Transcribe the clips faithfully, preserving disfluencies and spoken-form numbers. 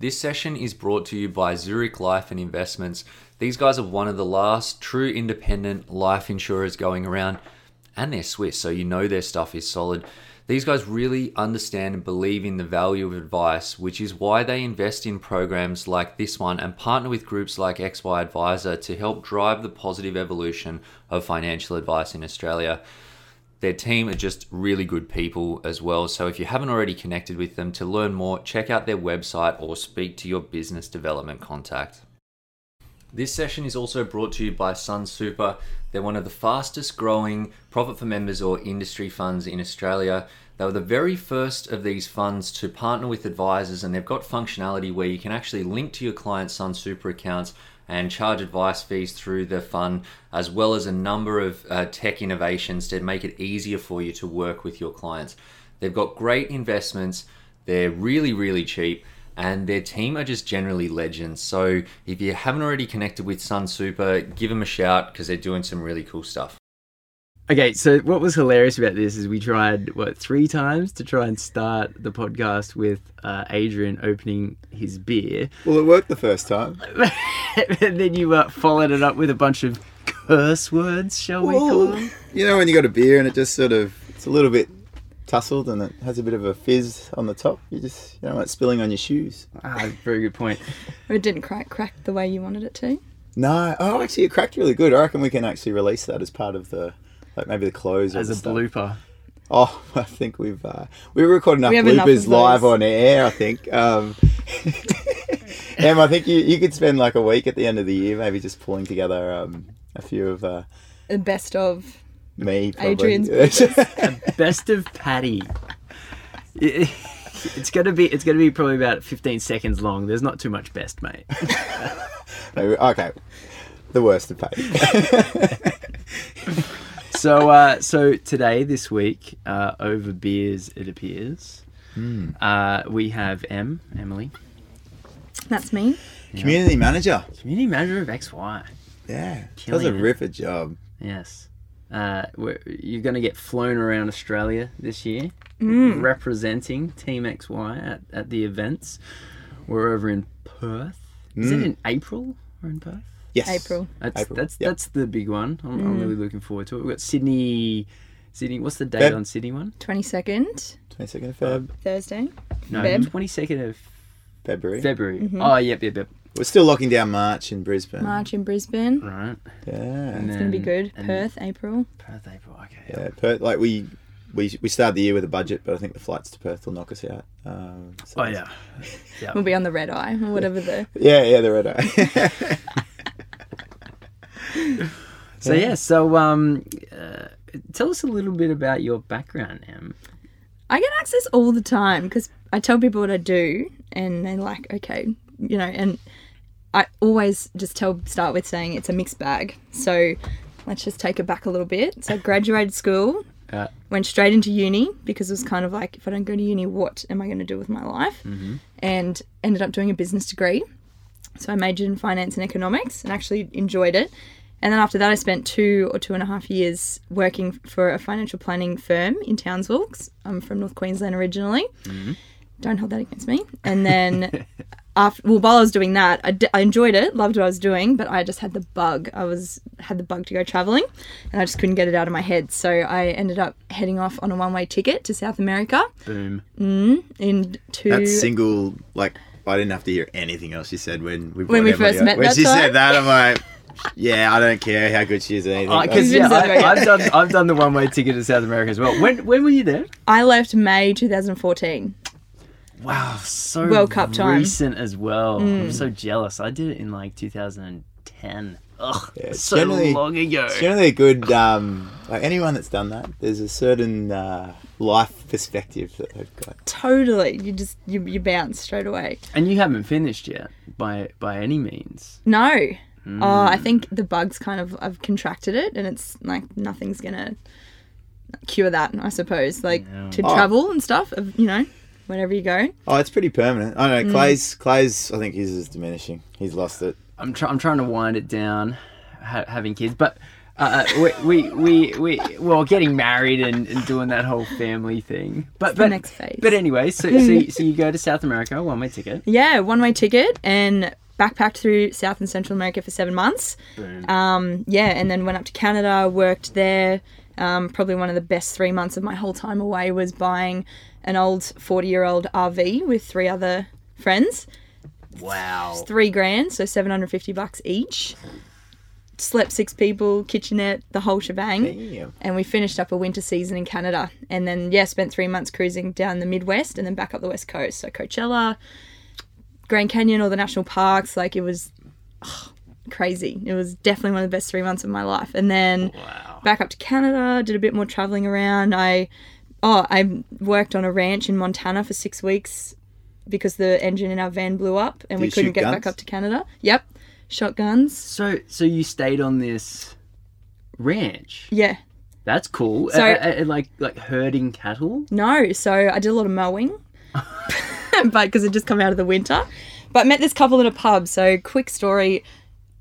This session is brought to you by Zurich Life and Investments. These guys are one of the last true independent life insurers going around, and they're Swiss, so you know their stuff is solid. These guys really understand and believe in the value of advice, which is why they invest in programs like this one and partner with groups like X Y Advisor to help drive the positive evolution of financial advice in Australia. Their team are just really good people as well. So if you haven't already connected with them, to learn more, check out their website or speak to your business development contact. This session is also brought to you by SunSuper. They're one of the fastest growing profit for members or industry funds in Australia. They were the very first of these funds to partner with advisors, and they've got functionality where you can actually link to your clients' SunSuper accounts and charge advice fees through the fund, as well as a number of uh, tech innovations to make it easier for you to work with your clients. They've got great investments. They're really, really cheap. And their team are just generally legends. So if you haven't already connected with SunSuper, give them a shout because they're doing some really cool stuff. Okay, so what was hilarious about this is we tried, what, three times to try and start the podcast with uh, Adrian opening his beer. Well, it worked the first time. And then you uh, followed it up with a bunch of curse words, shall well, we call them? You know, when you got a beer and it just sort of, it's a little bit tussled and it has a bit of a fizz on the top. You just you don't want it spilling on your shoes. Ah, very good point. It didn't quite crack the way you wanted it to. No. Oh, actually, it cracked really good. I reckon we can actually release that as part of the, like maybe the close. As or a blooper. Oh, I think we've uh, we recorded enough we bloopers enough live on air. I think. Um, Em, I think you you could spend like a week at the end of the year, maybe just pulling together um, a few of uh, the best of. Me, probably. Adrian's best of Patty. It's gonna be. It's gonna be probably about fifteen seconds long. There's not too much best, mate. Okay, the worst of Patty. so, uh, so today, this week, uh, over beers, it appears. Mm. Uh, we have M, Emily. That's me. Yeah. Community manager. Community manager of X Y. Yeah, killing that's a ripper job. Yes. Uh, you're going to get flown around Australia this year, mm. representing Team X Y at, at the events. We're over in Perth. Mm. Is it in April or in Perth? Yes. April. That's April. That's, yep. that's the big one. I'm, mm. I'm really looking forward to it. We've got Sydney. Sydney. What's the date Feb. on Sydney one? twenty-second. twenty-second of Feb. Thursday. No, Feb. twenty-second of February. February. Mm-hmm. Oh, yep, yep, yep. We're still locking down March in Brisbane. March in Brisbane. Right. Yeah. And it's going to be good. Perth, April. Perth, April. Okay. Yeah, Perth. Like, we we we started the year with a budget, but I think the flights to Perth will knock us out. Um, so oh, yeah. yeah. We'll be on the red eye or whatever the... Yeah, yeah, the red eye. so, yeah. yeah so, um, uh, tell us a little bit about your background, Em. I get access all the time because I tell people what I do and they're like, okay, you know, and... I always just tell start with saying it's a mixed bag. So let's just take it back a little bit. So I graduated school, uh, went straight into uni because it was kind of like, if I don't go to uni, what am I going to do with my life? Mm-hmm. And ended up doing a business degree. So I majored in finance and economics and actually enjoyed it. And then after that, I spent two or two and a half years working for a financial planning firm in Townsville. 'Cause I'm from North Queensland originally. Mm-hmm. Don't hold that against me. And then... After, well, while I was doing that, I, d- I enjoyed it, loved what I was doing, but I just had the bug. I was had the bug to go travelling, and I just couldn't get it out of my head. So I ended up heading off on a one-way ticket to South America. Boom. Mm, into that single, like, I didn't have to hear anything else she said when we when we Emily first up. met. When that she time. said that, I'm like, yeah, I don't care how good she is at anything. Because yeah, I've done I've done the one-way ticket to South America as well. When when were you there? I left May twenty fourteen. Wow, so World Cup recent time. as well. Mm. I'm so jealous. I did it in like two thousand ten. Ugh, yeah, so long ago. It's generally a good, um, like anyone that's done that, there's a certain uh, life perspective that they've got. Totally. You just, you, you bounce straight away. And you haven't finished yet by by any means. No. Mm. Oh, I think the bug's kind of, I've contracted it and it's like nothing's going to cure that, I suppose. Like yeah. to oh. travel and stuff, you know. Whenever you go. Oh, it's pretty permanent. I don't know. Clay's, mm. Clay's. I think his is diminishing. He's lost it. I'm, try- I'm trying to wind it down, ha- having kids. But Uh, we, we, we, we, well, getting married and, and doing that whole family thing. But, but, the next phase. But anyway, so, so, so you go to South America, one-way ticket. Yeah, one-way ticket, and backpacked through South and Central America for seven months. Um, yeah, and then went up to Canada, worked there. Um, probably one of the best three months of my whole time away was buying an old forty-year-old R V with three other friends. Wow. It's three grand, so seven hundred fifty bucks each. Slept six people, kitchenette, the whole shebang. Damn. And we finished up a winter season in Canada, and then yeah spent three months cruising down the Midwest and then back up the West Coast, so Coachella, Grand Canyon, all the national parks. Like, it was oh, crazy. It was definitely one of the best three months of my life. And then wow. back up to Canada, did a bit more traveling around. I oh I worked on a ranch in Montana for six weeks because the engine in our van blew up and Did we couldn't get guns? Back up to Canada. Yep. Shotguns. So so you stayed on this ranch? Yeah. That's cool. So, a, a, a, like like herding cattle? No. So I did a lot of mowing but because it just come out of the winter. But met this couple at a pub. So quick story.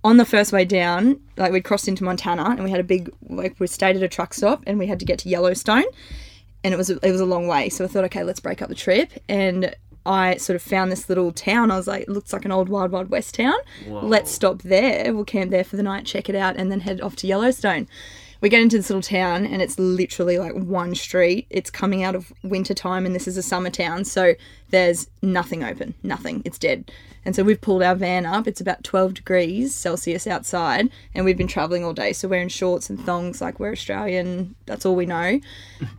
On the first way down, like we'd crossed into Montana and we had a big, like we stayed at a truck stop and we had to get to Yellowstone, and it was it was a long way. So I thought, okay, let's break up the trip. And I sort of found this little town. I was like, it looks like an old Wild Wild West town. Whoa. Let's stop there. We'll camp there for the night, check it out, and then head off to Yellowstone. We get into this little town, and it's literally like one street. It's coming out of winter time, and this is a summer town, so there's nothing open, nothing. It's dead. And so we've pulled our van up. It's about twelve degrees Celsius outside, and we've been traveling all day. So we're in shorts and thongs, like we're Australian. That's all we know.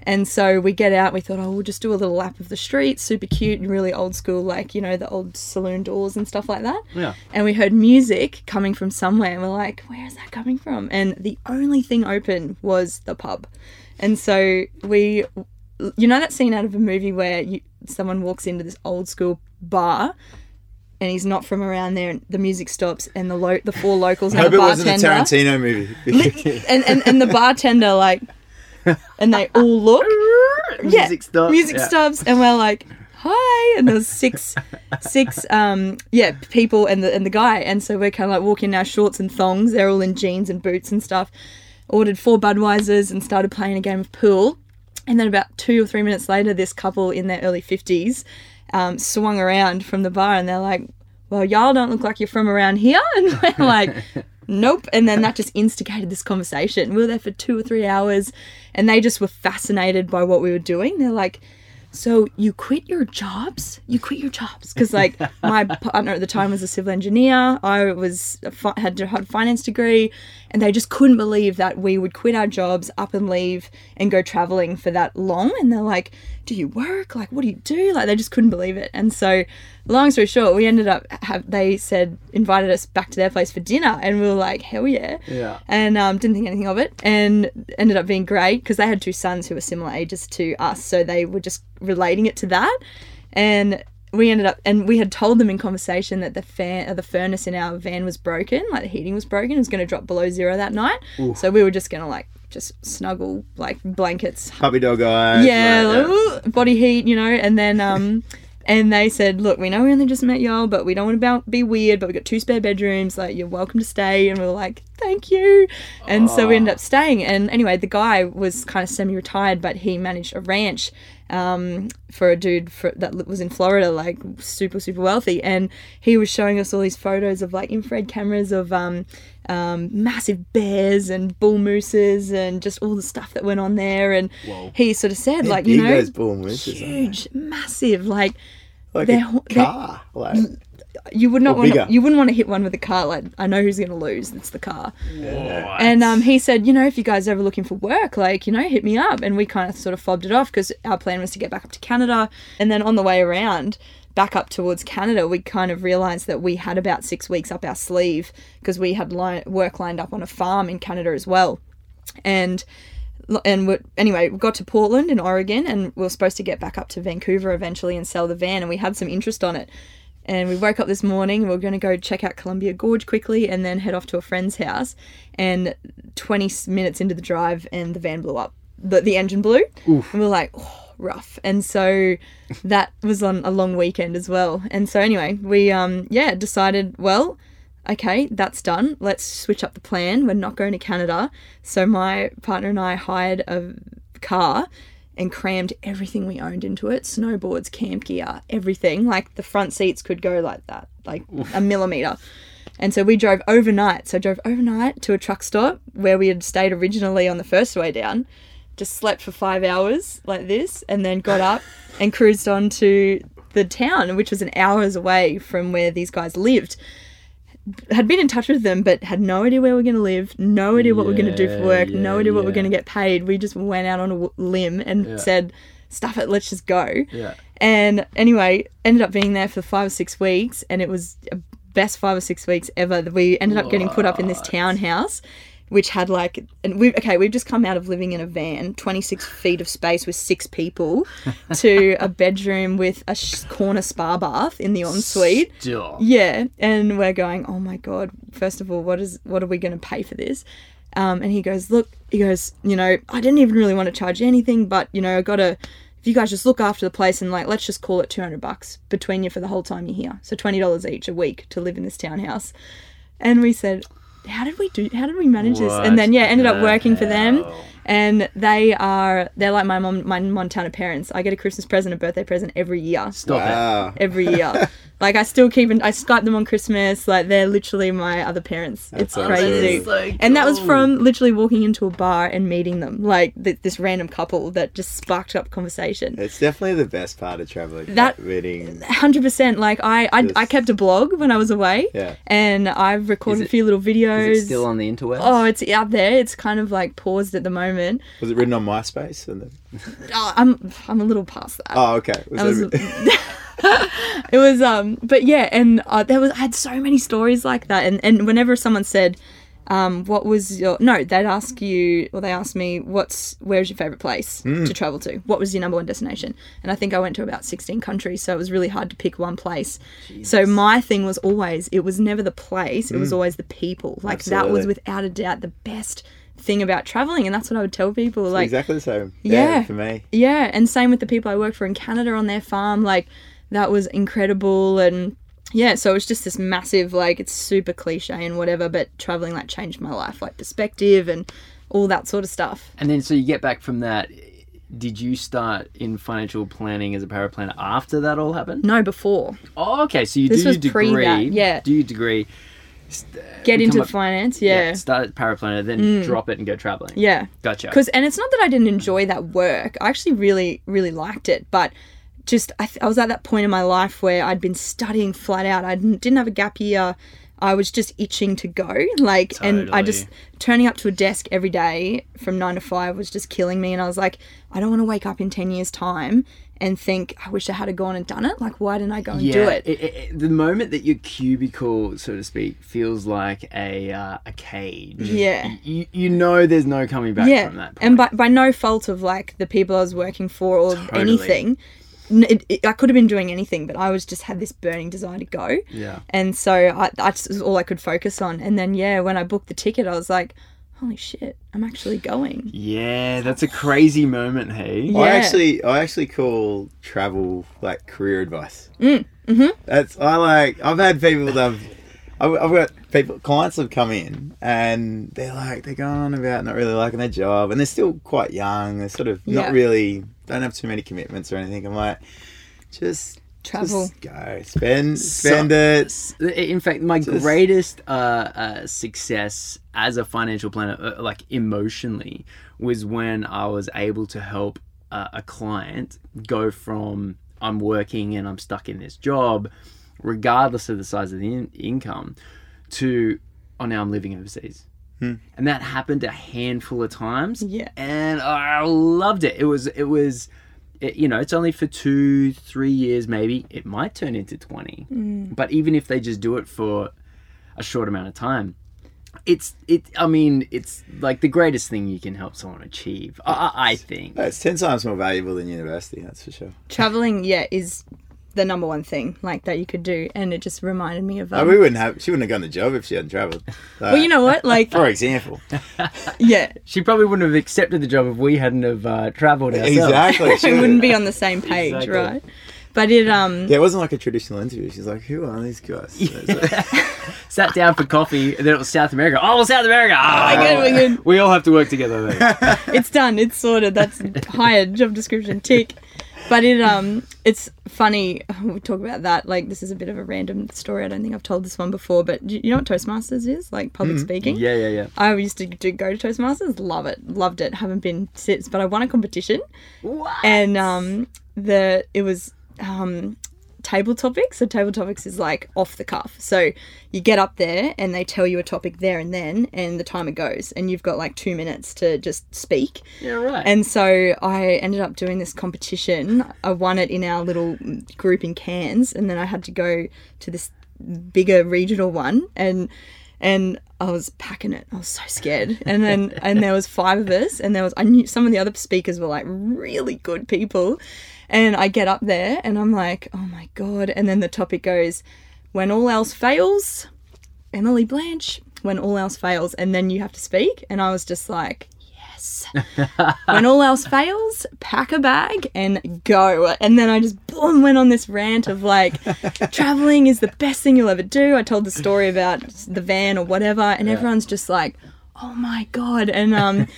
And so we get out. We thought, oh, we'll just do a little lap of the street. Super cute and really old school, like, you know, the old saloon doors and stuff like that. Yeah. And we heard music coming from somewhere, and we're like, where is that coming from? And the only thing open was the pub. And so we, you know that scene out of a movie where you, someone walks into this old school bar and he's not from around there, and the music stops, and the lo- the four locals and I hope the bartender. It wasn't a Tarantino movie. and, and and the bartender, like, and they all look. yeah, music stops. Music yeah. stops, and we're like, hi, and there's six, six, um, yeah, people and the and the guy, and so we're kind of like walking in our shorts and thongs. They're all in jeans and boots and stuff. Ordered four Budweisers and started playing a game of pool, and then about two or three minutes later, this couple in their early fifties. Um, swung around from the bar and they're like, well, y'all don't look like you're from around here. And we're like, nope. And then that just instigated this conversation. We were there for two or three hours and they just were fascinated by what we were doing. They're like, so you quit your jobs? You quit your jobs? Because, like, my partner at the time was a civil engineer. I was a, had a finance degree, and they just couldn't believe that we would quit our jobs, up and leave, and go traveling for that long. And they're like, do you work? Like, what do you do? Like, they just couldn't believe it. And so, long story short, we ended up, have, they said, invited us back to their place for dinner, and we were like, hell yeah. Yeah. And um, didn't think anything of it, and ended up being great because they had two sons who were similar ages to us, so they were just relating it to that. And we ended up, and we had told them in conversation that the fan, the furnace in our van was broken, like the heating was broken, it was going to drop below zero that night. Ooh. So we were just going to, like, just snuggle, like, blankets. Puppy dog eyes. Yeah, right, like, yeah. Ooh, body heat, you know, and then... um. And they said, look, we know we only just met y'all, but we don't want to be weird, but we've got two spare bedrooms. Like, you're welcome to stay. And we were like, thank you. And Aww. So we ended up staying. And anyway, the guy was kind of semi-retired, but he managed a ranch um, for a dude for, that was in Florida, like super, super wealthy. And he was showing us all these photos of, like, infrared cameras of um, um, massive bears and bull mooses and just all the stuff that went on there. And Whoa. He sort of said, like, you know, bull mooses, huge, massive, like... Like they're, a car, like, you would not want to, you wouldn't want to hit one with a car. Like, I know who's going to lose. It's the car. What? And um, he said, you know, if you guys are ever looking for work, like, you know, hit me up. And we kind of sort of fobbed it off because our plan was to get back up to Canada. And then on the way around, back up towards Canada, we kind of realised that we had about six weeks up our sleeve because we had li- work lined up on a farm in Canada as well. And And anyway, we got to Portland in Oregon, and we were supposed to get back up to Vancouver eventually and sell the van, and we had some interest on it. And we woke up this morning, and we were going to go check out Columbia Gorge quickly and then head off to a friend's house. And twenty minutes into the drive, and the van blew up. The, the engine blew. Oof. And we were like, oh, rough. And so that was on a long weekend as well. And so anyway, we, um yeah, decided, well... okay, that's done. Let's switch up the plan. We're not going to Canada. So my partner and I hired a car and crammed everything we owned into it. Snowboards, camp gear, everything. Like the front seats could go like that, like Oof. a millimeter. And so we drove overnight. So I drove overnight to a truck stop where we had stayed originally on the first way down, just slept for five hours like this, and then got up and cruised on to the town, which was an hour's away from where these guys lived. Had been in touch with them, but had no idea where we're going to live, no idea what yeah, we're going to do for work, yeah, no idea what yeah. we're going to get paid. We just went out on a limb and yeah. said, stuff it, let's just go. Yeah. And anyway, ended up being there for five or six weeks, and it was the best five or six weeks ever. We ended up what? getting put up in this townhouse, which had like, and we okay, we've just come out of living in a van, twenty-six feet of space with six people, to a bedroom with a sh- corner spa bath in the ensuite. Stop. Yeah, and we're going, oh my God, first of all, what is what are we going to pay for this? Um, and he goes, look, he goes, you know, I didn't even really want to charge anything, but, you know, I got to, if you guys just look after the place and like, let's just call it two hundred bucks between you for the whole time you're here. So twenty dollars each a week to live in this townhouse. And we said, how did we do, how did we manage what this? And then, yeah, ended up working hell? for them. And they are, they're like my mom, my Montana parents. I get a Christmas present, a birthday present every year. Stop wow. it. Every year. Like I still keep, in, I Skype them on Christmas. Like they're literally my other parents. That's it's awesome. crazy. So cool. And that was from literally walking into a bar and meeting them. Like th- this random couple that just sparked up conversation. It's definitely the best part of traveling. That meeting. one hundred percent. Like I, I, just... I kept a blog when I was away. Yeah. And I've recorded it, a few little videos. Is it still on the interwebs? Oh, it's out there. It's kind of like paused at the moment. Was it written on MySpace? And then... oh, I'm I'm a little past that. Oh, okay. Was was a... it was, um, but yeah, and uh, there was I had so many stories like that, and and whenever someone said, um, what was your no, they'd ask you, or they asked me, what's where's your favorite place mm. to travel to? What was your number one destination? And I think I went to about sixteen countries, so it was really hard to pick one place. Jeez. So my thing was always, it was never the place, it mm. was always the people. Like Absolutely. That was without a doubt the best thing about traveling, and that's what I would tell people. Like it's exactly the same yeah, yeah for me yeah and same with the people I worked for in Canada on their farm. Like that was incredible. And yeah, so it was just this massive, like, it's super cliche and whatever, but traveling like changed my life, like perspective and all that sort of stuff. And then so you get back from that. Did you start in financial planning as a paraplanner after that all happened? No, before. Oh, okay. So you this do your degree pre that, yeah do your degree St- get into up, finance yeah. yeah start paraplanner, then mm. drop it and go traveling. Yeah gotcha. Because and it's not that I didn't enjoy that work, I actually really really liked it, but just I, th- I was at that point in my life where I'd been studying flat out. I didn't, didn't have a gap year. I was just itching to go, like totally. And I just turning up to a desk every day from nine to five was just killing me. And I was like, I don't want to wake up in ten years time and think, I wish I had gone and done it. Like, why didn't I go and yeah, do it? It, it? The moment that your cubicle, so to speak, feels like a uh, a cage. Yeah. You, you know there's no coming back yeah. from that point. And by, by no fault of, like, the people I was working for or totally. anything. It, it, I could have been doing anything, but I was just had this burning desire to go. Yeah. And so I, that's all I could focus on. And then, yeah, when I booked the ticket, I was like, holy shit, I'm actually going. Yeah, that's a crazy moment, hey? Yeah. I actually I actually call travel, like, career advice. Mm, mm-hmm. That's, I like, I've had people that have, I've, I've got people, clients have come in and they're like, they're going on about not really liking their job and they're still quite young. They're sort of not yeah. really, don't have too many commitments or anything. I'm like, just... travel. Just go. Spend spend so, it. In fact, my Just... greatest uh, uh, success as a financial planner, uh, like emotionally, was when I was able to help uh, a client go from I'm working and I'm stuck in this job, regardless of the size of the in- income, to, oh, now I'm living overseas. Hmm. And that happened a handful of times. Yeah. And I loved it. It was It was... It, you know, it's only for two, three years maybe. It might turn into twenty. Mm. But even if they just do it for a short amount of time, it's, it. I mean, it's like the greatest thing you can help someone achieve, I, I think. It's ten times more valuable than university, that's for sure. Traveling, yeah, is the number one thing, like, that you could do. And it just reminded me of... Um, oh, we wouldn't have... She wouldn't have gotten a job if she hadn't travelled. So, well, you know what? Like... for example. Yeah. She probably wouldn't have accepted the job if we hadn't have uh, travelled ourselves. Exactly. We wouldn't be on the same page, exactly. Right? But it um yeah, it wasn't like a traditional interview. She's like, "Who are these guys?" Yeah. Like... Sat down for coffee, and then it was South America. Oh, well, South America! Oh, oh, good, we're good. We all have to work together then. It's done. It's sorted. That's hired. Job description tick. But it um it's funny. We'll talk about that. Like, this is a bit of a random story. I don't think I've told this one before. But you know what Toastmasters is? Like, public mm-hmm. speaking. Yeah, yeah, yeah. I used to do, go to Toastmasters. Love it. Loved it. Haven't been since. But I won a competition. What? And um the it was. Um, table topics. So table topics is like off the cuff. So you get up there and they tell you a topic there and then, and the timer goes, and you've got like two minutes to just speak. Yeah, right. And so I ended up doing this competition. I won it in our little group in Cairns, and then I had to go to this bigger regional one, and and I was packing it. I was so scared. And then and there was five of us, and there was I knew some of the other speakers were like really good people. And I get up there and I'm like, oh, my God. And then the topic goes, when all else fails, Emily Blanch, when all else fails. And then you have to speak. And I was just like, yes. When all else fails, pack a bag and go. And then I just boom, went on this rant of like, traveling is the best thing you'll ever do. I told the story about the van or whatever. And yeah. everyone's just like, oh my God. And um,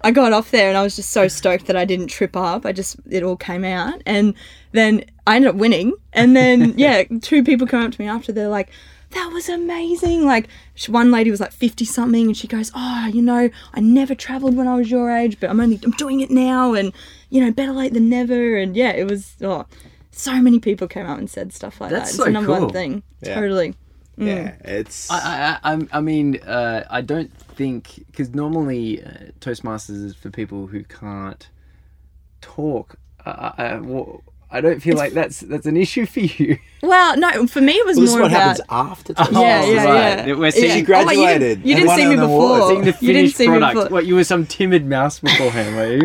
I got off there and I was just so stoked that I didn't trip up. I just, it all came out. And then I ended up winning. And then, yeah, two people come up to me after. They're like, that was amazing. Like, one lady was like fifty something and she goes, oh, you know, I never traveled when I was your age, but I'm only, I'm doing it now. And, you know, better late than never. And yeah, it was, oh, so many people came up and said stuff like That's that. So it's the number cool. one thing. Yeah. Totally. Mm. Yeah, it's. I I I, I mean, uh, I don't think because normally uh, Toastmasters is for people who can't talk. I I, well, I don't feel it's like that's that's an issue for you. Well, no, for me it was well, more about. This is what happens after Toastmasters. Oh, yeah, yeah, right. yeah. We're seeing, yeah. She graduated. Oh, like you, you didn't see me before. You didn't see product. me before. What, you were some timid mouse beforehand, were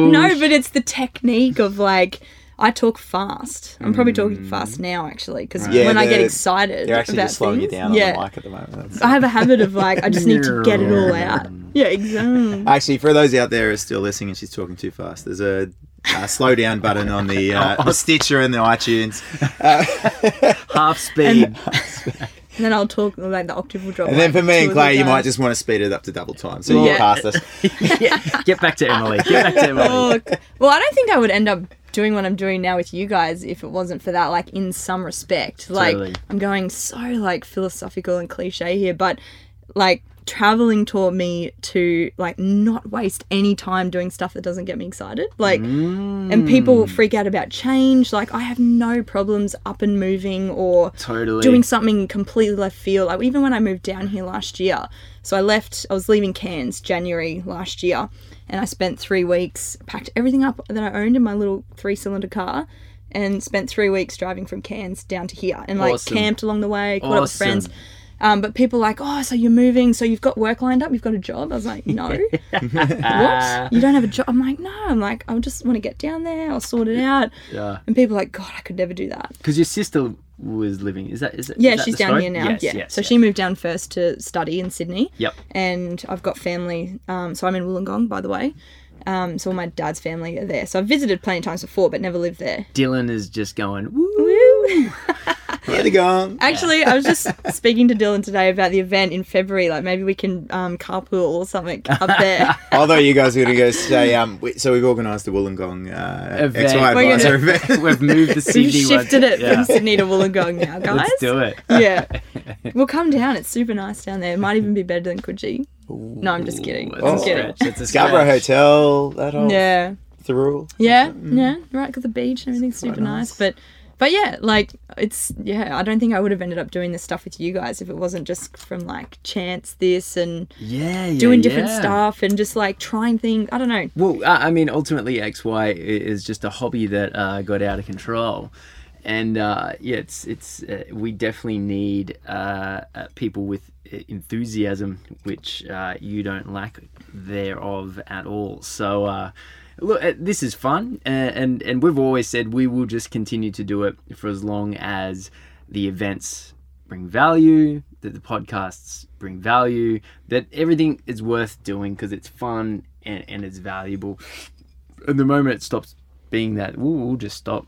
you? No, but it's the technique of like. I talk fast. I'm probably talking fast now, actually, because yeah, when I get excited you're actually about just slowing things, you down on yeah. the mic at the moment. That's I have a habit of, like, I just need to get it all out. Yeah, exactly. Actually, for those out there who are still listening and she's talking too fast, there's a uh, slow down button on the, uh, the Stitcher and the iTunes. Uh, half speed. And, half speed. And then I'll talk like the octave will drop. And then for me and Clay, you might just want to speed it up to double time. So well, you yeah. pass us. yeah. Get back to Emily. Get back to Emily. Oh, well, I don't think I would end up doing what I'm doing now with you guys if it wasn't for that, like, in some respect. Like, totally. I'm going so, like, philosophical and cliche here, but, like, traveling taught me to, like, not waste any time doing stuff that doesn't get me excited. Like, mm. and people freak out about change. Like, I have no problems up and moving or totally. doing something completely left field. Like, even when I moved down here last year, so I left, I was leaving Cairns January last year, and I spent three weeks, packed everything up that I owned in my little three-cylinder car and spent three weeks driving from Cairns down to here and, like, awesome. camped along the way, caught awesome. up with friends. Um, but people like, oh, so you're moving, so you've got work lined up, you've got a job. I was like, no. What? You don't have a job? I'm like, no. I'm like, I just want to get down there. I'll sort it out. Yeah. And people are like, God, I could never do that. Because your sister was living, is that is it? Yeah, is that she's down story? here now. Yes, yeah. Yes, so yes. she moved down first to study in Sydney. Yep. And I've got family. Um, so I'm in Wollongong, by the way. Um, so all my dad's family are there. So I've visited plenty of times before, but never lived there. Dylan is just going, woo. Woo. Actually, I was just speaking to Dylan today about the event in February. Like, maybe we can um, carpool or something up there. Although you guys are going to go stay. Um, we, so we've organised the Wollongong uh, X Y Advisor event. We've moved the Sydney. We've shifted one. it yeah. from Sydney to Wollongong now, guys. Let's do it. Yeah, we'll come down. It's super nice down there. It might even be better than Coogee. Ooh, no, I'm just kidding. That's I'm a kidding. It's a Scarborough Hotel. That whole yeah, the rule. Yeah, mm. yeah. Right, got the beach and everything's super nice, nice. but. But yeah, like, it's, yeah, I don't think I would have ended up doing this stuff with you guys if it wasn't just from, like, chance this and yeah, yeah, doing different yeah. stuff and just, like, trying things. I don't know. Well, I mean, ultimately, X Y is just a hobby that uh, got out of control. And, uh, yeah, it's, it's uh, we definitely need uh, people with enthusiasm, which uh, you don't lack thereof at all. So, uh look, this is fun, and, and and we've always said we will just continue to do it for as long as the events bring value, that the podcasts bring value, that everything is worth doing because it's fun and, and it's valuable. And the moment it stops being that, we'll, we'll just stop.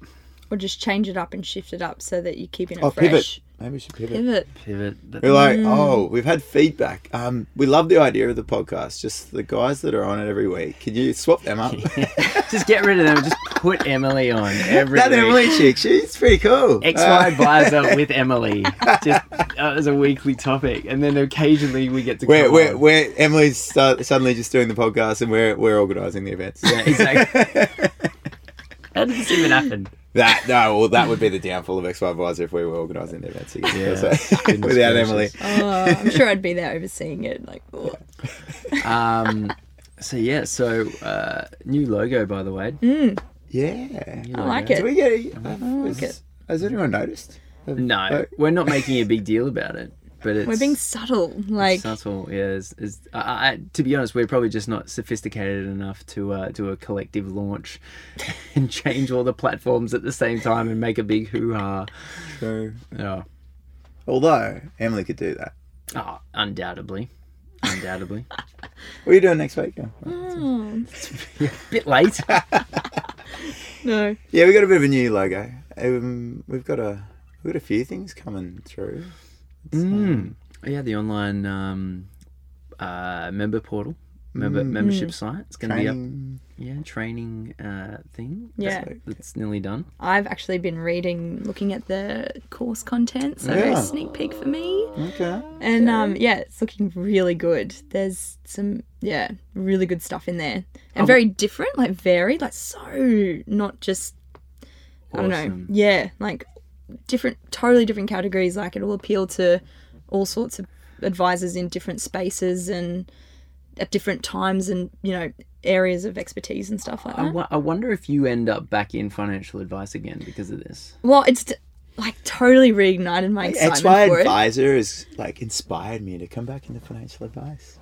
Or just change it up and shift it up so that you're keeping it oh, fresh. Pivot. Maybe we should pivot. Pivot. Pivot. We're like, oh, we've had feedback. Um, we love the idea of the podcast. Just the guys that are on it every week. Can you swap them up? Yeah. Just get rid of them. Just put Emily on every that week. That Emily chick, she's pretty cool. X Y Advisor with Emily. Just uh, as a weekly topic. And then occasionally we get to where, where, where Emily's start, suddenly just doing the podcast and we're, we're organising the events. Yeah, exactly. How did this even happen? That no, well, that would be the downfall of X Y Advisor if we were organising the events together. Yeah. So, without Emily, oh, I'm sure I'd be there overseeing it. Like, oh. um, so yeah, so uh, new logo by the way. Mm. Yeah, I like it. Do we get? A, I like it. Has anyone noticed? No, oh. We're not making a big deal about it, but it's, we're being subtle. Like subtle, yeah. It's, it's, I, I, to be honest, we're probably just not sophisticated enough to uh, do a collective launch and change all the platforms at the same time and make a big hoo-ha. True. Yeah. Although Emily could do that. Oh, undoubtedly, undoubtedly. What are you doing next week? Oh, oh. It's a bit late. No. Yeah, we got a bit of a new logo. Um, we've got a we've got a few things coming through. So. Mm. Yeah, the online um, uh, member portal, member mm. membership site. It's going to be up. Yeah, training uh, thing. Yeah, that's, that's nearly done. I've actually been reading, looking at the course content, so yeah. A sneak peek for me. Okay. And yeah. Um, yeah, it's looking really good. There's some yeah really good stuff in there, and oh. very different, like varied, like so not just awesome. I don't know. Yeah, like. Different, totally different categories. Like it will appeal to all sorts of advisors in different spaces and at different times, and you know areas of expertise and stuff like that. I, w- I wonder if you end up back in financial advice again because of this. Well, it's t- like totally reignited my like, excitement X Y for Advisor it. Has like inspired me to come back into financial advice.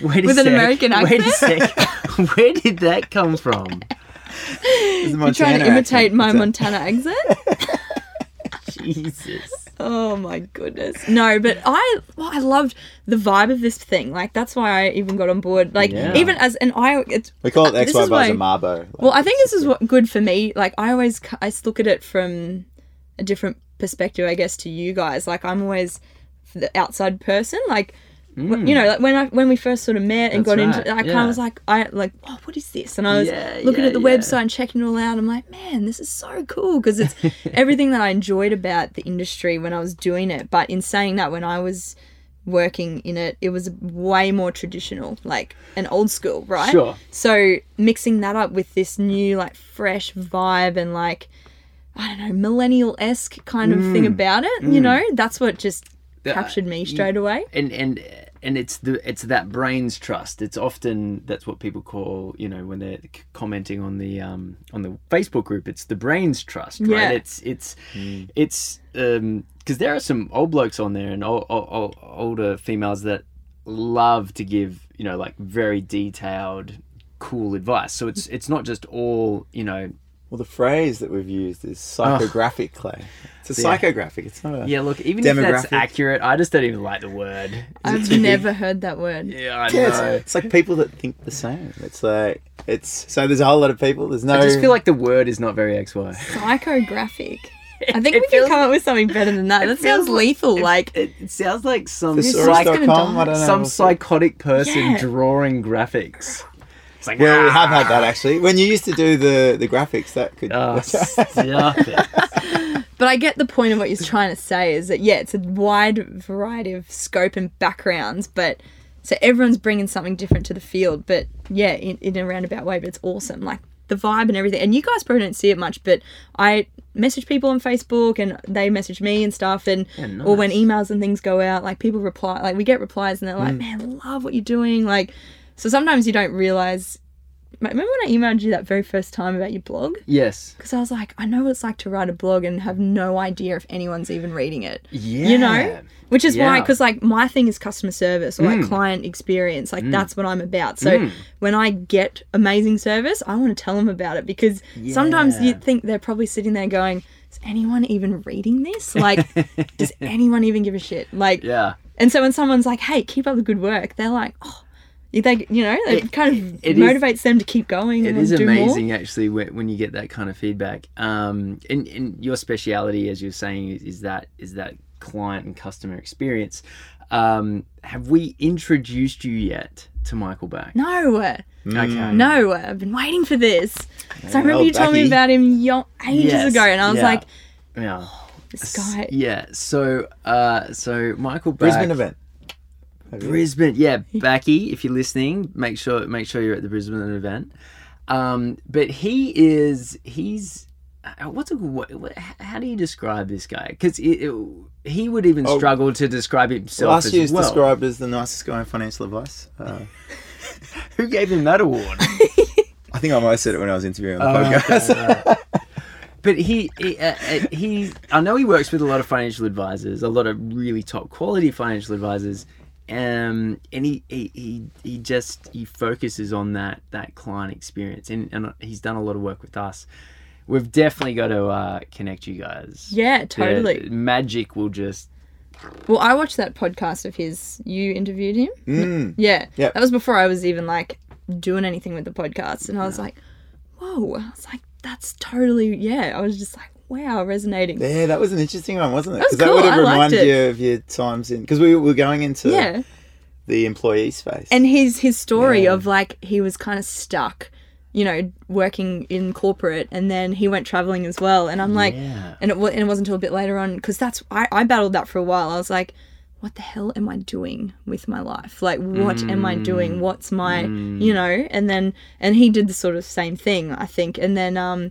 Wait a with sec. An American accent. Wait a sec. Where did that come from? You're trying to imitate accent. My Montana accent. Jesus. Oh my goodness. No, but I well, I loved the vibe of this thing. Like that's why I even got on board. Like yeah. even as an I it's, we call it the X Y Advisor Marbo. Like, well, I think this is what good for me. Like I always I look at it from a different perspective, I guess, to you guys. Like I'm always the outside person. Like mm. you know, like when I when we first sort of met and that's got right. into, I yeah. kind of was like, I like, oh, what is this? And I was yeah, looking yeah, at the yeah. website and checking it all out. I'm like, man, this is so cool because it's everything that I enjoyed about the industry when I was doing it. But in saying that, when I was working in it, it was way more traditional, like an old school, right? Sure. So mixing that up with this new, like, fresh vibe and like, I don't know, millennial-esque kind of mm. thing about it. Mm. You know, that's what just uh, captured me straight you, away. And and. Uh, And it's the it's that brain's trust. It's often that's what people call, you know, when they're c- commenting on the um on the Facebook group. It's the brain's trust, right? Yeah. It's it's mm. it's um because there are some old blokes on there and old, old, older females that love to give, you know, like very detailed, cool advice. So it's it's not just all, you know. Well, the phrase that we've used is psychographic, oh. Clay. It's a yeah. psychographic. It's not a Yeah, look, even if that's accurate, I just don't even like the word. Is I've never big? Heard that word. Yeah, I yeah, know. It's, it's like people that think the same. It's like, it's, so there's a whole lot of people. There's no. I just feel like the word is not very X Y. Psychographic. I think it we feels, can come up with something better than that. That sounds lethal. Like, like it, it sounds like some, psych- com, some psychotic person yeah. drawing graphics. It's like, well, ah. we have had that actually. When you used to do the, the graphics, that could. Oh, stop it. But I get the point of what you're trying to say is that, yeah, it's a wide variety of scope and backgrounds, but so everyone's bringing something different to the field, but yeah, in, in a roundabout way, but it's awesome. Like the vibe and everything. And you guys probably don't see it much, but I message people on Facebook and they message me and stuff. And yeah, nice. Or when emails and things go out, like people reply, like we get replies and they're like, mm. man, love what you're doing. Like, so sometimes you don't realise. Remember when I emailed you that very first time about your blog? Yes. Because I was like, I know what it's like to write a blog and have no idea if anyone's even reading it. Yeah. You know? Which is yeah. why, because like my thing is customer service or mm. like client experience. Like mm. that's what I'm about. So mm. when I get amazing service, I want to tell them about it because yeah. sometimes you think they're probably sitting there going, is anyone even reading this? Like, does anyone even give a shit? Like, yeah. And so when someone's like, hey, keep up the good work, they're like, oh. They, you know, it, it kind of it motivates is, them to keep going. It and is do amazing, more. actually, when you get that kind of feedback. Um, and, and your speciality, as you're saying, is that is that client and customer experience. Um, have we introduced you yet to Michael Bach? No. Okay. No, I've been waiting for this. So I remember oh, you told Becky. me about him yo- ages yes. ago, and I was yeah. like, yeah. Oh, this guy. Yeah. So, uh, so Michael Bach. Brisbane event. Brisbane, yeah, Becky, if you're listening, make sure make sure you're at the Brisbane event. Um, but he is, he's, what's a, what, what, how do you describe this guy? Because he would even oh, struggle to describe himself last as year's well. Described as the nicest guy in financial advice. Uh, who gave him that award? I think I might have said it when I was interviewing on the oh, podcast. Okay, right. But he, he, uh, he, I know he works with a lot of financial advisors, a lot of really top quality financial advisors. Um, and he, he, he, he just, he focuses on that, that client experience, and, and he's done a lot of work with us. We've definitely got to uh, connect you guys. Yeah, totally. The magic will just. Well, I watched that podcast of his, you interviewed him. Mm. Yeah. Yep. That was before I was even like doing anything with the podcast. And I was no. like, whoa, I was like, that's totally, yeah. I was just like, wow, resonating. Yeah, that was an interesting one, wasn't it? Because that, cool. that would have reminded you of your times in... Because we were going into yeah. the employee space. And his, his story yeah. of, like, he was kind of stuck, you know, working in corporate, and then he went travelling as well. And I'm like... Yeah. And, it, and it wasn't until a bit later on, because that's... I, I battled that for a while. I was like, what the hell am I doing with my life? Like, what mm. am I doing? What's my... Mm. You know? And then... And he did the sort of same thing, I think. And then... um.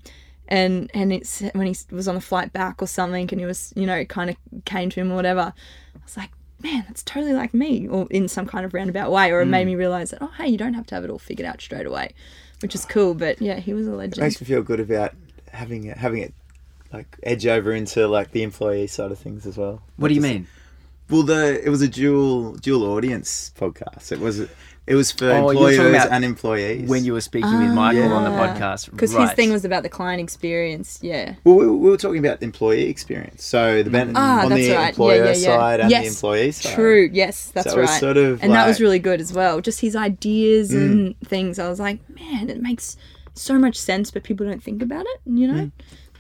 And and it's when he was on a flight back or something, and he was, you know, kind of came to him or whatever. I was like, man, that's totally like me, or in some kind of roundabout way. Or it mm. made me realise that, oh, hey, you don't have to have it all figured out straight away, which is cool. But yeah, he was a legend. It makes me feel good about having it, having it like edge over into like the employee side of things as well. What do you mean? Well, the it was a dual dual audience podcast. It was. It was for oh, employers and employees. When you were speaking ah, with Michael yeah. on the podcast. Because right. his thing was about the client experience, yeah. Well, we, we were talking about the employee experience. So the ben- ah, on the right. employer yeah, yeah, yeah. side and yes. the employee side. True, yes, that's so right. Sort of and like, that was really good as well. Just his ideas mm. and things. I was like, man, it makes so much sense, but people don't think about it, you know, mm.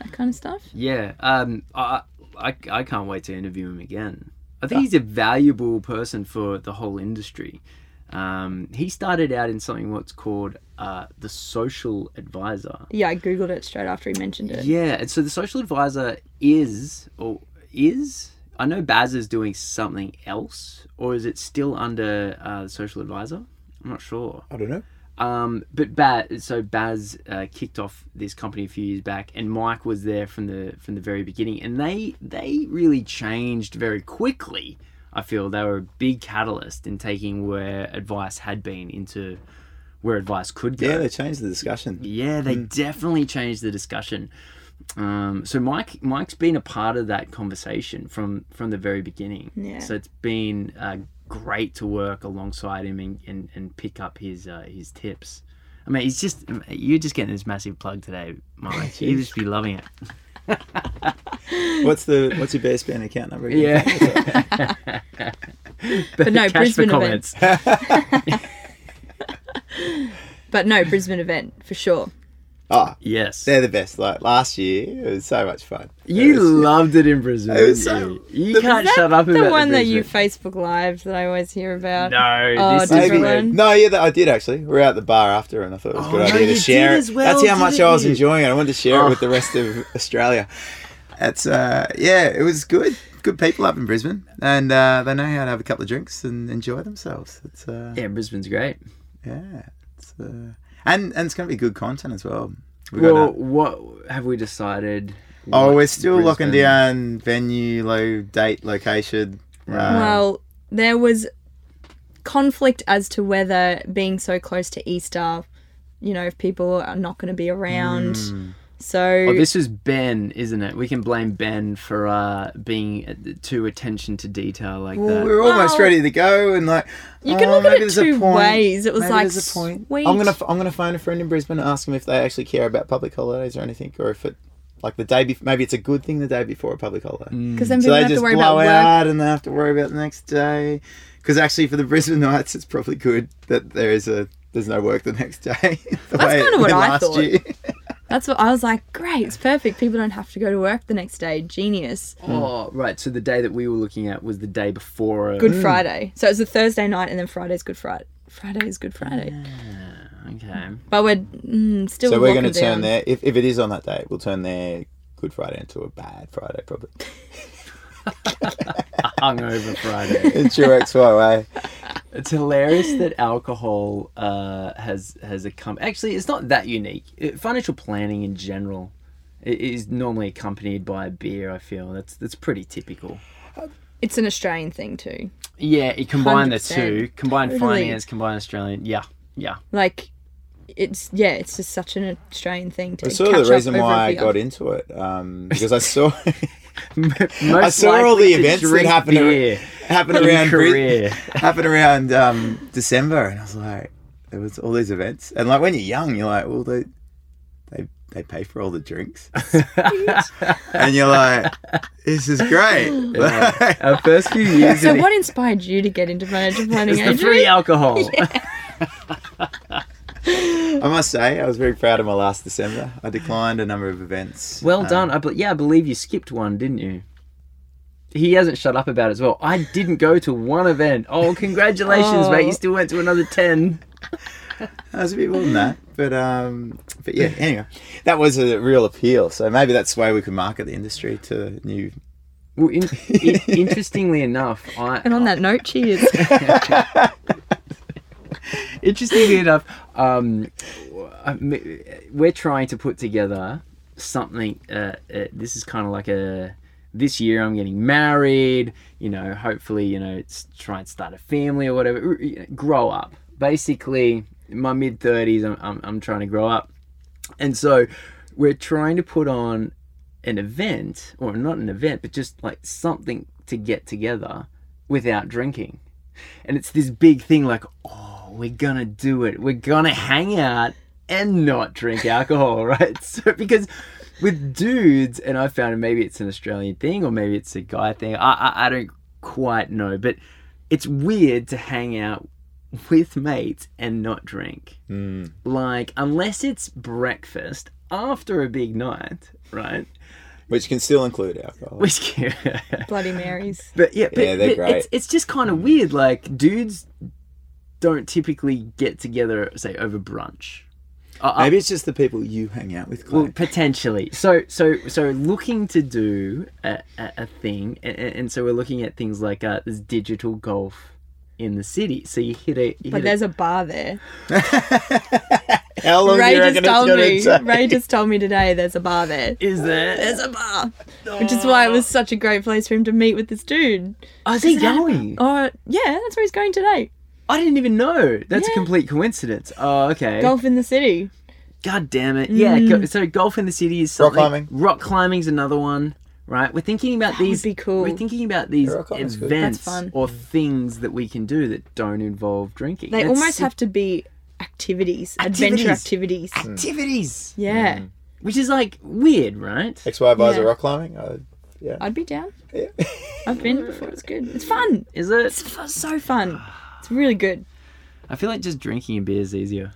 that kind of stuff. Yeah, um, I, I, I can't wait to interview him again. I think oh. he's a valuable person for the whole industry. Um, he started out in something what's called uh, the social advisor. Yeah, I googled it straight after he mentioned it. Yeah, and so the social advisor is, or is, I know Baz is doing something else, or is it still under uh, the social advisor? I'm not sure. I don't know. Um, but Baz, so Baz uh, kicked off this company a few years back, and Mike was there from the from the very beginning, and they they really changed very quickly. I feel they were a big catalyst in taking where advice had been into where advice could go. Yeah, they changed the discussion. Yeah, they mm. definitely changed the discussion. Um, so Mike, Mike's been a part of that conversation from, from the very beginning. Yeah. So it's been uh, great to work alongside him and, and, and pick up his uh, his tips. I mean, he's just you're just getting this massive plug today, Mike. You'd just be loving it. what's the what's your base band account number again? Yeah. but, but no Brisbane event. But no Brisbane event for sure. Oh yes, they're the best. Like last year, it was so much fun. You it was, loved it in Brisbane. It was so, you the, can't shut up about the one the that you Facebook Live that I always hear about. No, oh, this maybe, one. No, yeah, that I did actually. We were at the bar after, and I thought it was a oh, good no, idea to share it. Well, that's how much I was you? enjoying it. I wanted to share oh. it with the rest of Australia. It's uh, yeah, it was good. Good people up in Brisbane, and uh, they know how to have a couple of drinks and enjoy themselves. It's uh, yeah, Brisbane's great. Yeah, it's. Uh, And and it's going to be good content as well. We well, to, what have we decided? Oh, we're still Brisbane. locking down venue, low date, location. Um, well, there was conflict as to whether being so close to Easter, you know, if people are not going to be around. Mm. So oh, this is Ben, isn't it? We can blame Ben for uh, being too attention to detail like well, that. We're almost well, ready to go, and like you can oh, look at it two ways. It was maybe like there's a point. Sweet. I'm gonna I'm gonna phone a friend in Brisbane and ask them if they actually care about public holidays or anything, or if it like the day before. Maybe it's a good thing the day before a public holiday because mm. then people so they have just to worry blow about work. out and they have to worry about the next day. Because actually, for the Brisbane Knights, it's probably good that there is a there's no work the next day. The That's kind of what I thought. Year. That's what I was like, great, it's perfect. People don't have to go to work the next day. Genius. Oh, right. So the day that we were looking at was the day before. A... Good Friday. So it was a Thursday night and then Friday's Good Friday. Friday is Good Friday. Yeah, okay. But we're mm, still So we're going to turn their, if, if it is on that day, we'll turn their Good Friday into a bad Friday probably. A hungover Friday. It's your X Y way. It's hilarious that alcohol uh, has has a come. Actually, it's not that unique. It, financial planning in general it, it is normally accompanied by a beer. I feel that's that's pretty typical. It's an Australian thing too. Yeah, it combined the two, combined really? finance, combined Australian. Yeah, yeah. Like it's yeah, it's just such an Australian thing to. It's sort of the reason why I got into it um, because I saw. Most I saw all the events that happened, ar- happened around Brit- happened around um, December, and I was like, there was all these events, and like when you're young, you're like, well, they they they pay for all the drinks, and you're like, this is great. Yeah. Like, our first few years. So, what inspired you to get into financial planning? It's the free alcohol. Yeah. I must say, I was very proud of my last December. I declined a number of events. Well um, done. I be- yeah, I believe you skipped one, didn't you? He hasn't shut up about it as well. I didn't go to one event. Oh, congratulations, oh. mate. You still went to another ten. That was a bit more than that. But, um, but yeah, anyway, that was a real appeal. So maybe that's the way we could market the industry to new... Well, in- in- interestingly enough, I... And on that note, cheers. Interestingly enough, um, we're trying to put together something. Uh, uh, this is kind of like a, this year I'm getting married, you know, hopefully, you know, it's try and start a family or whatever, grow up. Basically, in my mid-thirties, I'm, I'm, I'm trying to grow up. And so we're trying to put on an event, or not an event, but just like something to get together without drinking. And it's this big thing like, oh, we're gonna do it. We're gonna hang out and not drink alcohol, right? So because with dudes, and I found maybe it's an Australian thing or maybe it's a guy thing. I I, I don't quite know, but it's weird to hang out with mates and not drink. Mm. Like unless it's breakfast after a big night, right? Which can still include alcohol. Which can, Bloody Marys. But yeah, but, yeah, they're but great. It's it's just kind of weird. Like dudes don't typically get together, say, over brunch. Uh, Maybe it's just the people you hang out with, Clay. Well, potentially. So, so, so looking to do a, a, a thing, and, and so we're looking at things like uh, this digital golf in the city. So you hit a... You but hit there's a... a bar there. How long Ray do you reckon it's going to take? Ray just told me today there's a bar there. Is there? There's a bar. Oh. Which is why it was such a great place for him to meet with this dude. Oh, is he going? Oh, yeah, that's where he's going today. I didn't even know. That's yeah. a complete coincidence. Oh, okay. Golf in the city. God damn it. Yeah, mm. go, so golf in the city is something. Rock climbing. Rock climbing's another one, right? We're thinking about that these... That would be cool. We're thinking about these yeah, events or things that we can do that don't involve drinking. They That's, almost have to be activities, activities. adventure activities. Activities. Mm. Yeah. Mm. Which is, like, weird, right? X Y Advisor yeah. rock climbing? I, yeah. I'd be down. Yeah. I've been before. It's good. It's fun. Is it? It's f- so fun. It's really good. I feel like just drinking a beer is easier.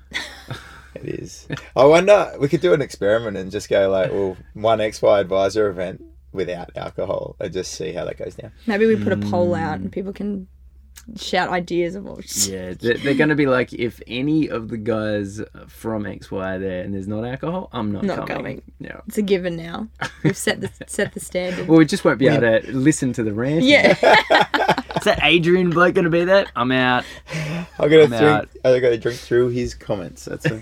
It is. I wonder, we could do an experiment and just go like, well, one X Y Advisor event without alcohol and just see how that goes down. Maybe we put a poll out and people can shout ideas of what. Yeah, they're, they're going to be like, if any of the guys from X Y are there and there's not alcohol, I'm not, not coming. going. No. It's a given now. We've set the set the standard. Well, we just won't be able yeah. to listen to the rant. Yeah. Is that Adrian bloke going to be there? I'm out. I'm going to drink through his comments. That's a...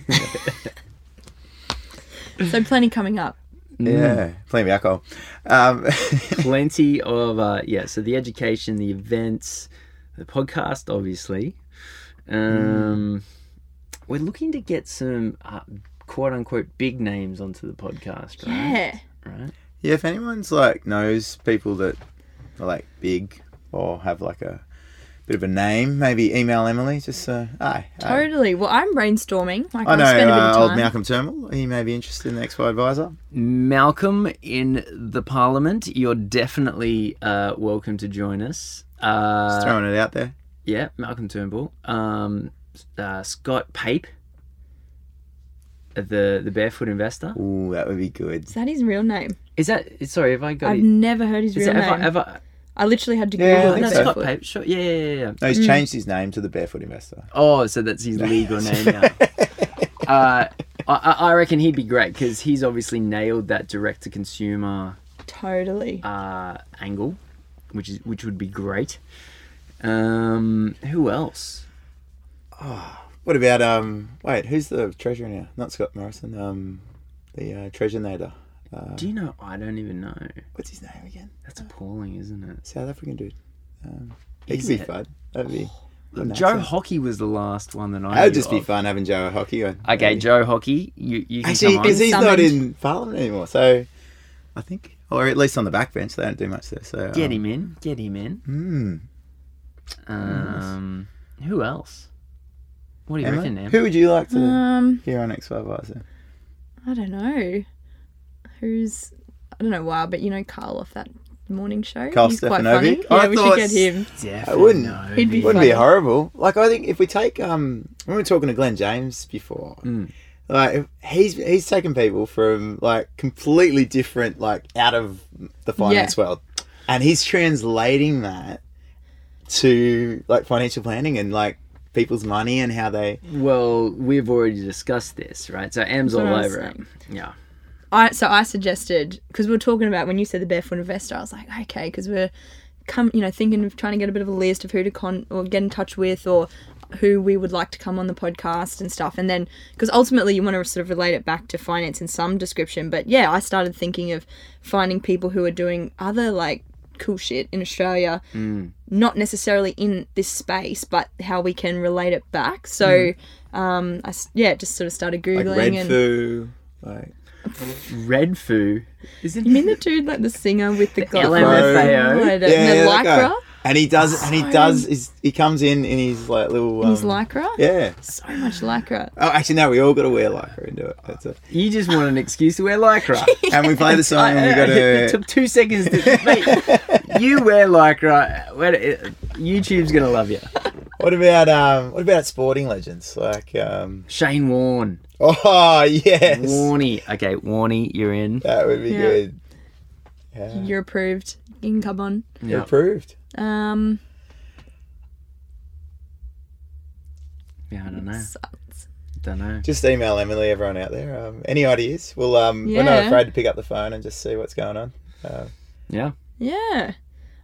So plenty coming up. Yeah, mm. plenty of alcohol. Um... plenty of, uh, yeah, so the education, the events, the podcast, obviously. Um, mm. We're looking to get some uh, quote-unquote big names onto the podcast, right? Yeah. Right? Yeah, if anyone's like knows people that are like big... or have like a bit of a name, maybe email Emily, just uh, aye. Totally. Aye. Well, I'm brainstorming. Like I know spend a bit of time. Old Malcolm Turnbull. He may be interested in the X Y Advisor. Malcolm in the Parliament, you're definitely uh, welcome to join us. Uh, just throwing it out there. Yeah, Malcolm Turnbull. Um, uh, Scott Pape, the the Barefoot Investor. Ooh, that would be good. Is that his real name? Is that, sorry, have I got I've it? never heard his is real that, name. Have I, have I, I literally had to Google yeah, it. No, Scott Pape, sure. Yeah, yeah, yeah, yeah. No, he's mm. changed his name to the Barefoot Investor. Oh, so that's his legal name now. uh, I, I reckon he'd be great because he's obviously nailed that direct-to-consumer totally uh, angle, which is which would be great. Um, who else? Oh, what about um? Wait, who's the treasurer now? Not Scott Morrison. Um, the uh, treasurenator. Uh, Do you know? I don't even know. What's his name again? That's uh, appalling, isn't it? South African dude. Um, he'd be fun. That'd be. Oh, look, Joe sense. Hockey was the last one that I. That would just of. be fun having Joe Hockey on. Okay, maybe. Joe Hockey. You you can actually because he's Summoned. not in Parliament anymore, so I think, or at least on the backbench, they don't do much there. So get um, him in. Get him in. Hmm. Um, nice. Who else? What do you Emma? reckon, Em? Who would you like to um, hear on X Y Advisor? I don't know. Who's, I don't know why, but you know Carl off that morning show? Carl He's quite funny. I yeah, we should get him. I wouldn't. He'd be wouldn't funny. be horrible. Like, I think if we take, um, when we were talking to Glenn James before, mm. like he's he's taken people from like completely different, like out of the finance yeah. world, and he's translating that to like financial planning and like people's money and how they. Well, we've already discussed this, right? So Am's all over it. Yeah. I so I suggested, because we were talking about when you said the Barefoot Investor, I was like, okay, because we're come you know thinking of trying to get a bit of a list of who to con or get in touch with or who we would like to come on the podcast and stuff, and then because ultimately you want to sort of relate it back to finance in some description. But yeah, I started thinking of finding people who are doing other like cool shit in Australia, mm. not necessarily in this space, but how we can relate it back. So, mm. um, I, yeah, just sort of started Googling. Like Redfoo. Like... Redfoo? Isn't you mean the dude, like the singer with the, the L M F A O? I don't, yeah, the Lycra? And he does, so, and he does, his, he comes in in his like little. Um, his Lycra? Yeah. So much Lycra. Oh, actually, no, we all got to wear Lycra into it. That's it. You just want an excuse to wear Lycra. Yeah. And we play the song I, and we got to. It took two seconds to. Mate, you wear Lycra. YouTube's going to love you. What about, um, what about sporting legends? Like. Um... Shane Warne. Oh, yes. Warney. Okay, Warney, you're in. That would be yeah. good. Yeah. You're approved. You can come on. Yep. You're approved. Um. Yeah, I don't know. Sucks. Don't know. Just email Emily, everyone out there. Um, any ideas? We'll. Um, yeah. We're not afraid to pick up the phone and just see what's going on. Uh, yeah. Yeah,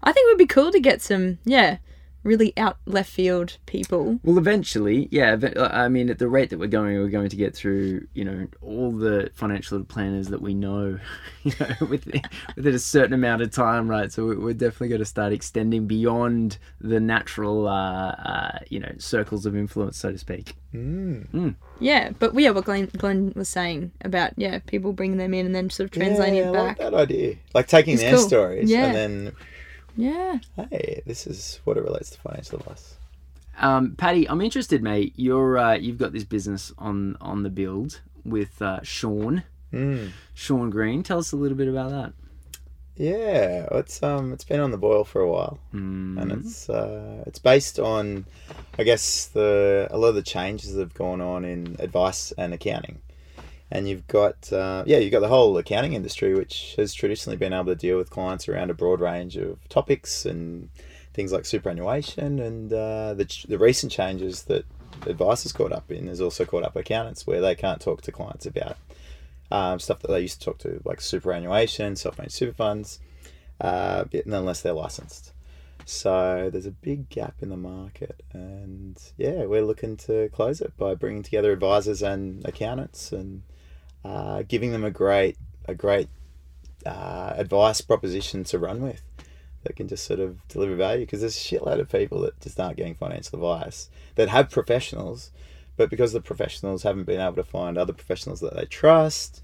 I think it would be cool to get some. Yeah, really out left field people. Well, eventually, yeah. I mean, at the rate that we're going, we're going to get through. You know, all the financial planners that we know. You know, within, within a certain amount of time, right? So we're definitely going to start extending beyond the natural, uh, uh, you know, circles of influence, so to speak. Mm. Mm. Yeah, but yeah, what Glenn, Glenn was saying about yeah, people bringing them in and then sort of translating yeah, it back. I like that idea, like taking it's their cool. stories yeah. and then. Yeah. Hey, this is what it relates to financial advice. Um, Patty, I'm interested, mate. You're uh, you've got this business on on the build with uh, Sean, mm. Sean Green. Tell us a little bit about that. Yeah, it's um it's been on the boil for a while, mm. and it's uh, it's based on, I guess the a lot of the changes that have gone on in advice and accounting, and you've got uh, yeah you've got the whole accounting industry, which has traditionally been able to deal with clients around a broad range of topics and things like superannuation, and uh, the the recent changes that advice has caught up in has also caught up accountants, where they can't talk to clients about um, stuff that they used to talk to, like superannuation, self-managed super funds, uh, unless they're licensed. So there's a big gap in the market, and yeah, we're looking to close it by bringing together advisors and accountants and uh, giving them a great, a great uh, advice proposition to run with that can just sort of deliver value, because there's a shitload of people that just aren't getting financial advice, that have professionals, but because the professionals haven't been able to find other professionals that they trust,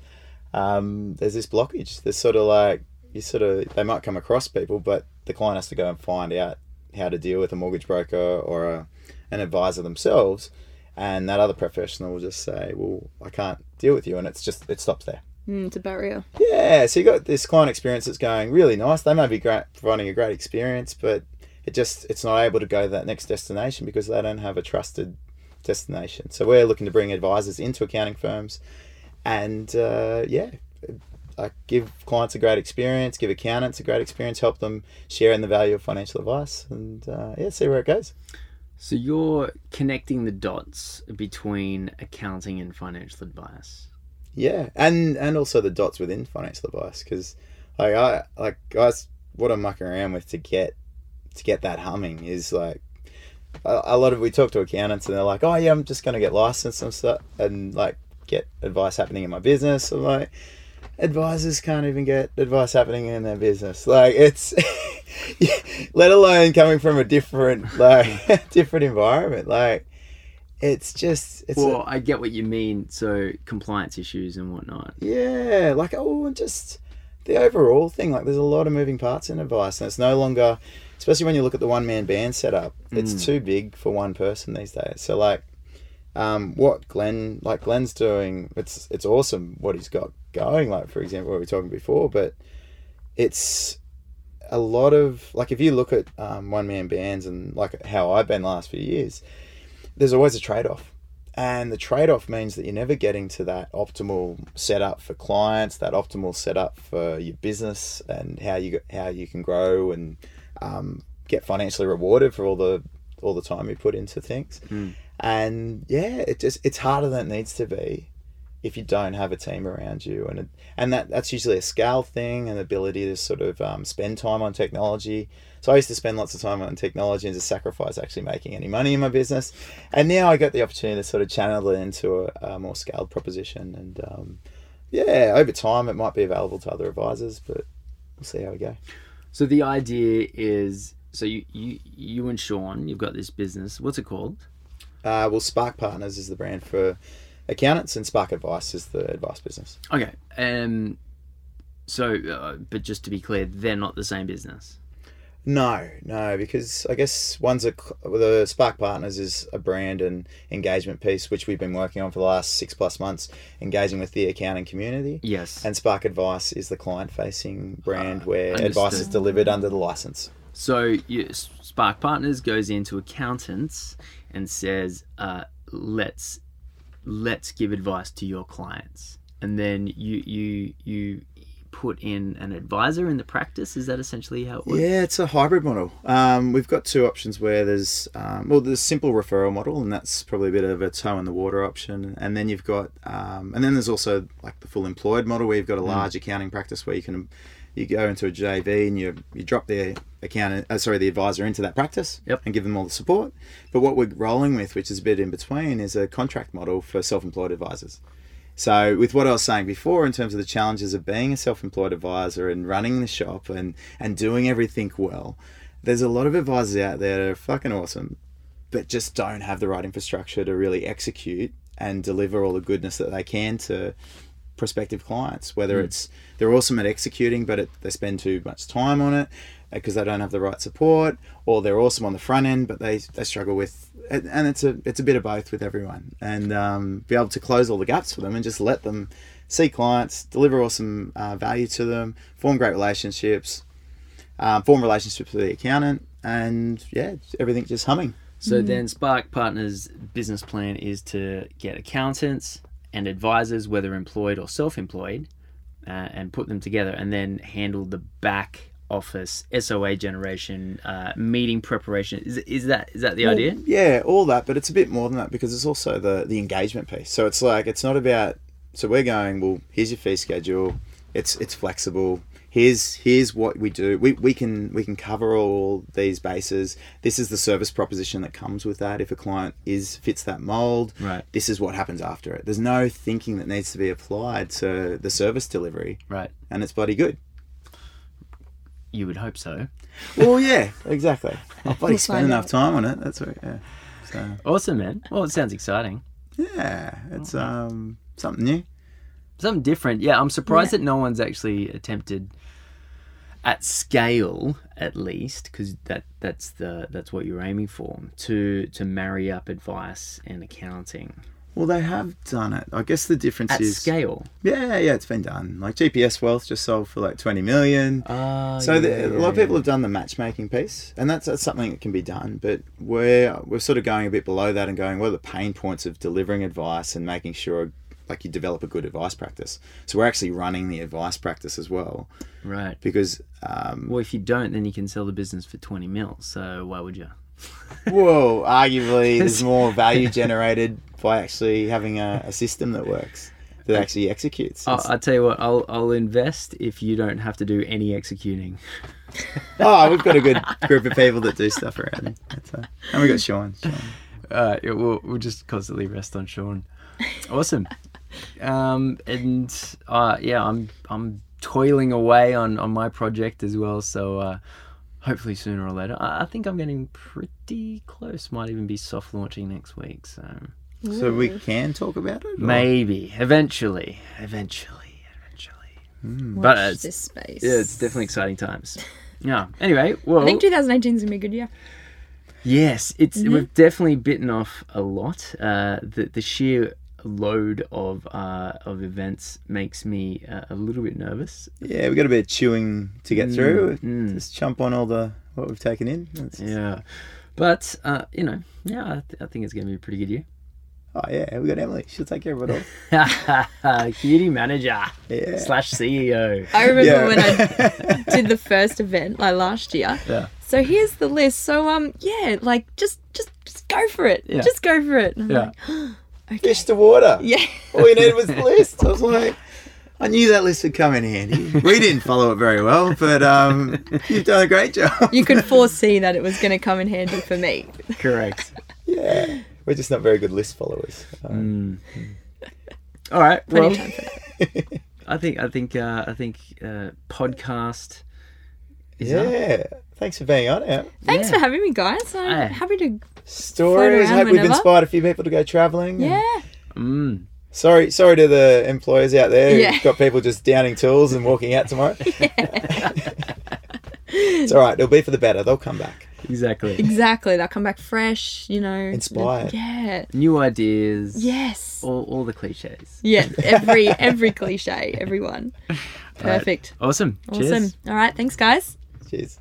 um, there's this blockage. There's sort of like, you sort of, they might come across people, but the client has to go and find out how to deal with a mortgage broker or a, an advisor themselves, and that other professional will just say, well, I can't deal with you, and it's just, it stops there. Mm, it's a barrier. Yeah, so you got this client experience that's going really nice. They may be great, providing a great experience, but it just it's not able to go to that next destination because they don't have a trusted destination. So we're looking to bring advisors into accounting firms and uh, yeah, like give clients a great experience, give accountants a great experience, help them share in the value of financial advice and uh, yeah, see where it goes. So you're connecting the dots between accounting and financial advice. Yeah, and, and also the dots within financial advice, because like I like guys, what I'm mucking around with to get to get that humming is like a, a lot of we talk to accountants and they're like, oh yeah, I'm just going to get licensed and stuff and like get advice happening in my business. I'm like, advisors can't even get advice happening in their business. Like it's, let alone coming from a different like different environment, like. It's just... It's well, a, I get what you mean. So compliance issues and whatnot. Yeah. Like, oh, and just the overall thing. Like, there's a lot of moving parts in advice. And it's no longer... Especially when you look at the one-man band setup. It's mm. too big for one person these days. So, like, um, what Glenn... Like, Glenn's doing... It's it's awesome what he's got going. Like, for example, what we were talking before. But it's a lot of... Like, if you look at um, one-man bands and, like, how I've been the last few years... There's always a trade-off, and the trade-off means that you're never getting to that optimal setup for clients, that optimal setup for your business and how you how you can grow and um, get financially rewarded for all the all the time you put into things. Mm. And yeah, it just it's harder than it needs to be if you don't have a team around you, and it, and that that's usually a scale thing and the ability to sort of um, spend time on technology. So I used to spend lots of time on technology and just sacrifice actually making any money in my business. And now I got the opportunity to sort of channel it into a, a more scaled proposition. And um, yeah, over time it might be available to other advisors, but we'll see how we go. So the idea is, so you you, you and Sean, you've got this business. What's it called? Uh, well, Spark Partners is the brand for accountants and Spark Advice is the advice business. Okay. Um, so, uh, but just to be clear, they're not the same business. No, no, because I guess one's a, the Spark Partners is a brand and engagement piece, which we've been working on for the last six plus months, engaging with the accounting community. Yes. And Spark Advice is the client-facing brand uh, where understood. Advice is delivered under the license. So you, Spark Partners goes into accountants and says, uh, let's let's give advice to your clients. And then you you you... put in an advisor in the practice? Is that essentially how it works? Yeah, it's a hybrid model. Um, we've got two options where there's, um, well, there's a simple referral model, and that's probably a bit of a toe in the water option. And then you've got, um, and then there's also like the full employed model where you've got a large mm. accounting practice where you can, you go into a J V and you you drop the accountant, uh, sorry, the advisor into that practice yep. and give them all the support. But what we're rolling with, which is a bit in between, is a contract model for self-employed advisors. So with what I was saying before in terms of the challenges of being a self-employed advisor and running the shop and, and doing everything well, there's a lot of advisors out there that are fucking awesome, but just don't have the right infrastructure to really execute and deliver all the goodness that they can to prospective clients, whether mm. it's they're awesome at executing, but it, they spend too much time on it because they don't have the right support, or they're awesome on the front end, but they, they struggle with, and it's a it's a bit of both with everyone, and um, be able to close all the gaps for them and just let them see clients, deliver awesome uh, value to them, form great relationships, uh, form relationships with the accountant, and yeah, everything just humming. So mm-hmm. then Spark Partners' business plan is to get accountants and advisors, whether employed or self-employed, uh, and put them together and then handle the back office, S O A generation, uh, meeting preparation. Is is that is that the well, idea? Yeah, all that, but it's a bit more than that because it's also the, the engagement piece. So it's like, it's not about, so we're going, well, here's your fee schedule. It's it's flexible. Here's here's what we do. We we can we can cover all these bases. This is the service proposition that comes with that. If a client is fits that mold, right. This is what happens after it. There's no thinking that needs to be applied to the service delivery. Right. And it's bloody good. You would hope so. Well, yeah, exactly. I've bloody spent enough time on it. That's right. Yeah. So. Awesome, man. Well, it sounds exciting. Yeah, it's um something new, something different. Yeah, I'm surprised yeah. that no one's actually attempted at scale, at least, because that that's the that's what you're aiming for to to marry up advice and accounting. Well, they have done it. I guess the difference At is... At scale? Yeah, yeah, it's been done. Like G P S Wealth just sold for like twenty million. Uh, so yeah, the, yeah, a lot of people yeah. have done the matchmaking piece, and that's, that's something that can be done. But we're, we're sort of going a bit below that and going, what are the pain points of delivering advice and making sure like you develop a good advice practice? So we're actually running the advice practice as well. Right. Because... Um, well, if you don't, then you can sell the business for twenty mil. So why would you? Well, arguably there's more value generated by actually having a, a system that works, that actually executes. I'll, I'll tell you what, I'll I'll invest if you don't have to do any executing. Oh, we've got a good group of people that do stuff around. That's a, and we've got Sean. Sean. Uh, yeah, we'll, we'll just constantly rest on Sean. Awesome. Um, and uh, yeah, I'm I'm toiling away on, on my project as well, so... Uh, Hopefully sooner or later. I think I'm getting pretty close. Might even be soft launching next week. So, Ooh. so we can talk about it. Or? Maybe eventually, eventually, eventually. Mm. Watch but it's, this space. Yeah, it's definitely exciting times. Yeah. Anyway, well, I think twenty eighteen is gonna be a good year. Yes, it's mm-hmm. we've definitely bitten off a lot. Uh, the the sheer load of uh of events makes me uh, a little bit nervous. Yeah, we've got a bit of chewing to get through. Mm. Just chomp on all the what we've taken in. That's yeah, just... but uh, you know, yeah, I, th- I think it's going to be a pretty good year. Oh yeah, we got Emily. She'll take care of it all. Community manager yeah. slash C E O. I remember yeah. when I did the first event like last year. Yeah. So here's the list. So um, yeah, like just just just go for it. Yeah. Just go for it. And I'm yeah. like, okay. Fish to water. Yeah. All we needed was the list. I was like, I knew that list would come in handy. We didn't follow it very well, but um, you've done a great job. You could foresee that it was going to come in handy for me. Correct. Yeah. We're just not very good list followers. Um, mm. All right. Well, I think I think uh, I think uh, podcast is yeah. up. Thanks for being on it. Thanks yeah. for having me, guys. I'm Aye. happy to. Stories. I hope whenever. we've inspired a few people to go travelling. Yeah. Mm. Sorry, sorry to the employers out there yeah. who've got people just downing tools and walking out tomorrow. It's all right. It'll be for the better. They'll come back. Exactly. Exactly. They'll come back fresh. You know, inspired. Yeah. New ideas. Yes. All, all the cliches. Yeah. Every every cliche. Everyone. Perfect. Right. Awesome. Awesome. Cheers. All right. Thanks, guys. Cheers.